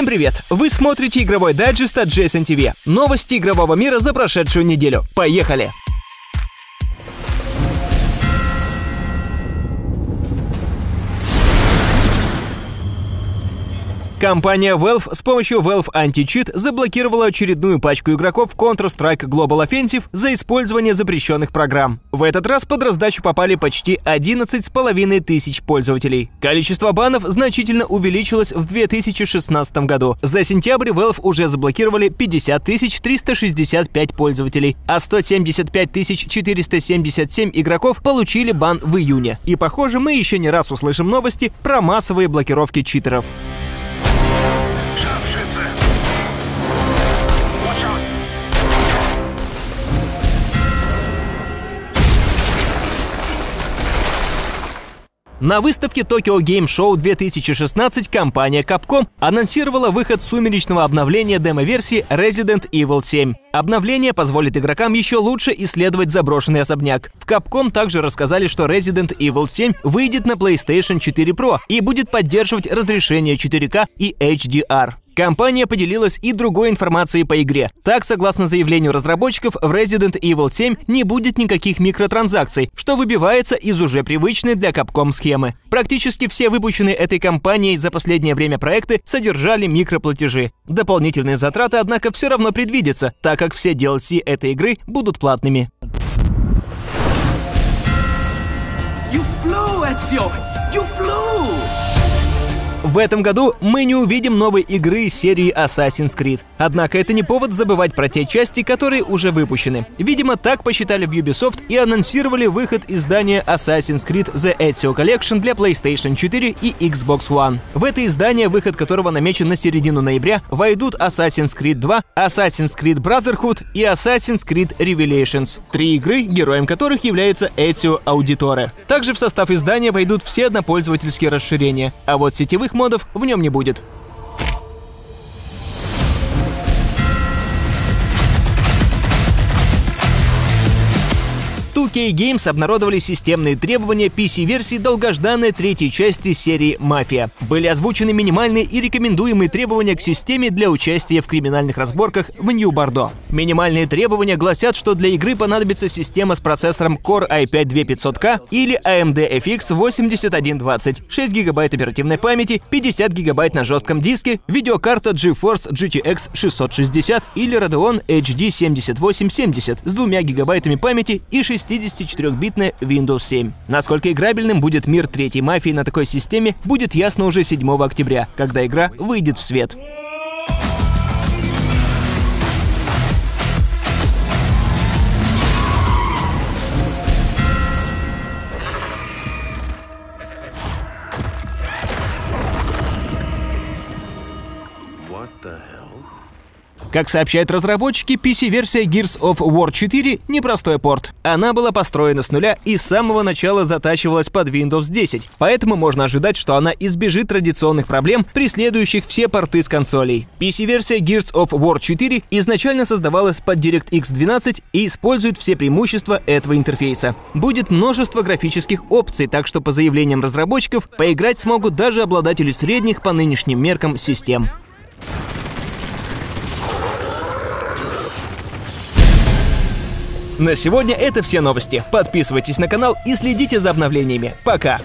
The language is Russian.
Всем привет! Вы смотрите игровой дайджест от Json.tv. Новости игрового мира за прошедшую неделю. Поехали! Компания Valve с помощью Valve Anti-Cheat заблокировала очередную пачку игроков Counter-Strike: Global Offensive за использование запрещенных программ. В этот раз под раздачу попали почти 11,5 тысяч пользователей. Количество банов значительно увеличилось в 2016 году. За сентябрь Valve уже заблокировали 50 365 пользователей, а 175 477 игроков получили бан в июне. И, похоже, мы еще не раз услышим новости про массовые блокировки читеров. На выставке Tokyo Game Show 2016 компания Capcom анонсировала выход сумеречного обновления демо-версии Resident Evil 7. Обновление позволит игрокам еще лучше исследовать заброшенный особняк. В Capcom также рассказали, что Resident Evil 7 выйдет на PlayStation 4 Pro и будет поддерживать разрешение 4К и HDR. Компания поделилась и другой информацией по игре. Так, согласно заявлению разработчиков, в Resident Evil 7 не будет никаких микротранзакций, что выбивается из уже привычной для Capcom схемы. Практически все выпущенные этой компанией за последнее время проекты содержали микроплатежи. Дополнительные затраты, однако, все равно предвидятся, так как все DLC этой игры будут платными. В этом году мы не увидим новой игры из серии Assassin's Creed. Однако это не повод забывать про те части, которые уже выпущены. Видимо, так посчитали в Ubisoft и анонсировали выход издания Assassin's Creed: The Ezio Collection для PlayStation 4 и Xbox One. В это издание, выход которого намечен на середину ноября, войдут Assassin's Creed 2, Assassin's Creed Brotherhood и Assassin's Creed Revelations. Три игры, героем которых является Ezio Auditore. Также в состав издания войдут все однопользовательские расширения, а вот сетевых модов в нем не будет. K-Games обнародовали системные требования PC-версии долгожданной третьей части серии «Мафия». Были озвучены минимальные и рекомендуемые требования к системе для участия в криминальных разборках в Нью-Бордо. Минимальные требования гласят, что для игры понадобится система с процессором Core i5-2500K или AMD FX 8120, 6 гигабайт оперативной памяти, 50 гигабайт на жестком диске, видеокарта GeForce GTX 660 или Radeon HD 7870 с 2 гигабайтами памяти и 64-битная Windows 7. Насколько играбельным будет мир третьей мафии на такой системе, будет ясно уже 7 октября, когда игра выйдет в свет. Как сообщают разработчики, PC-версия Gears of War 4 — непростой порт. Она была построена с нуля и с самого начала затачивалась под Windows 10, поэтому можно ожидать, что она избежит традиционных проблем, преследующих все порты с консолей. PC-версия Gears of War 4 изначально создавалась под DirectX 12 и использует все преимущества этого интерфейса. Будет множество графических опций, так что, по заявлениям разработчиков, поиграть смогут даже обладатели средних по нынешним меркам систем. На сегодня это все новости. Подписывайтесь на канал и следите за обновлениями. Пока!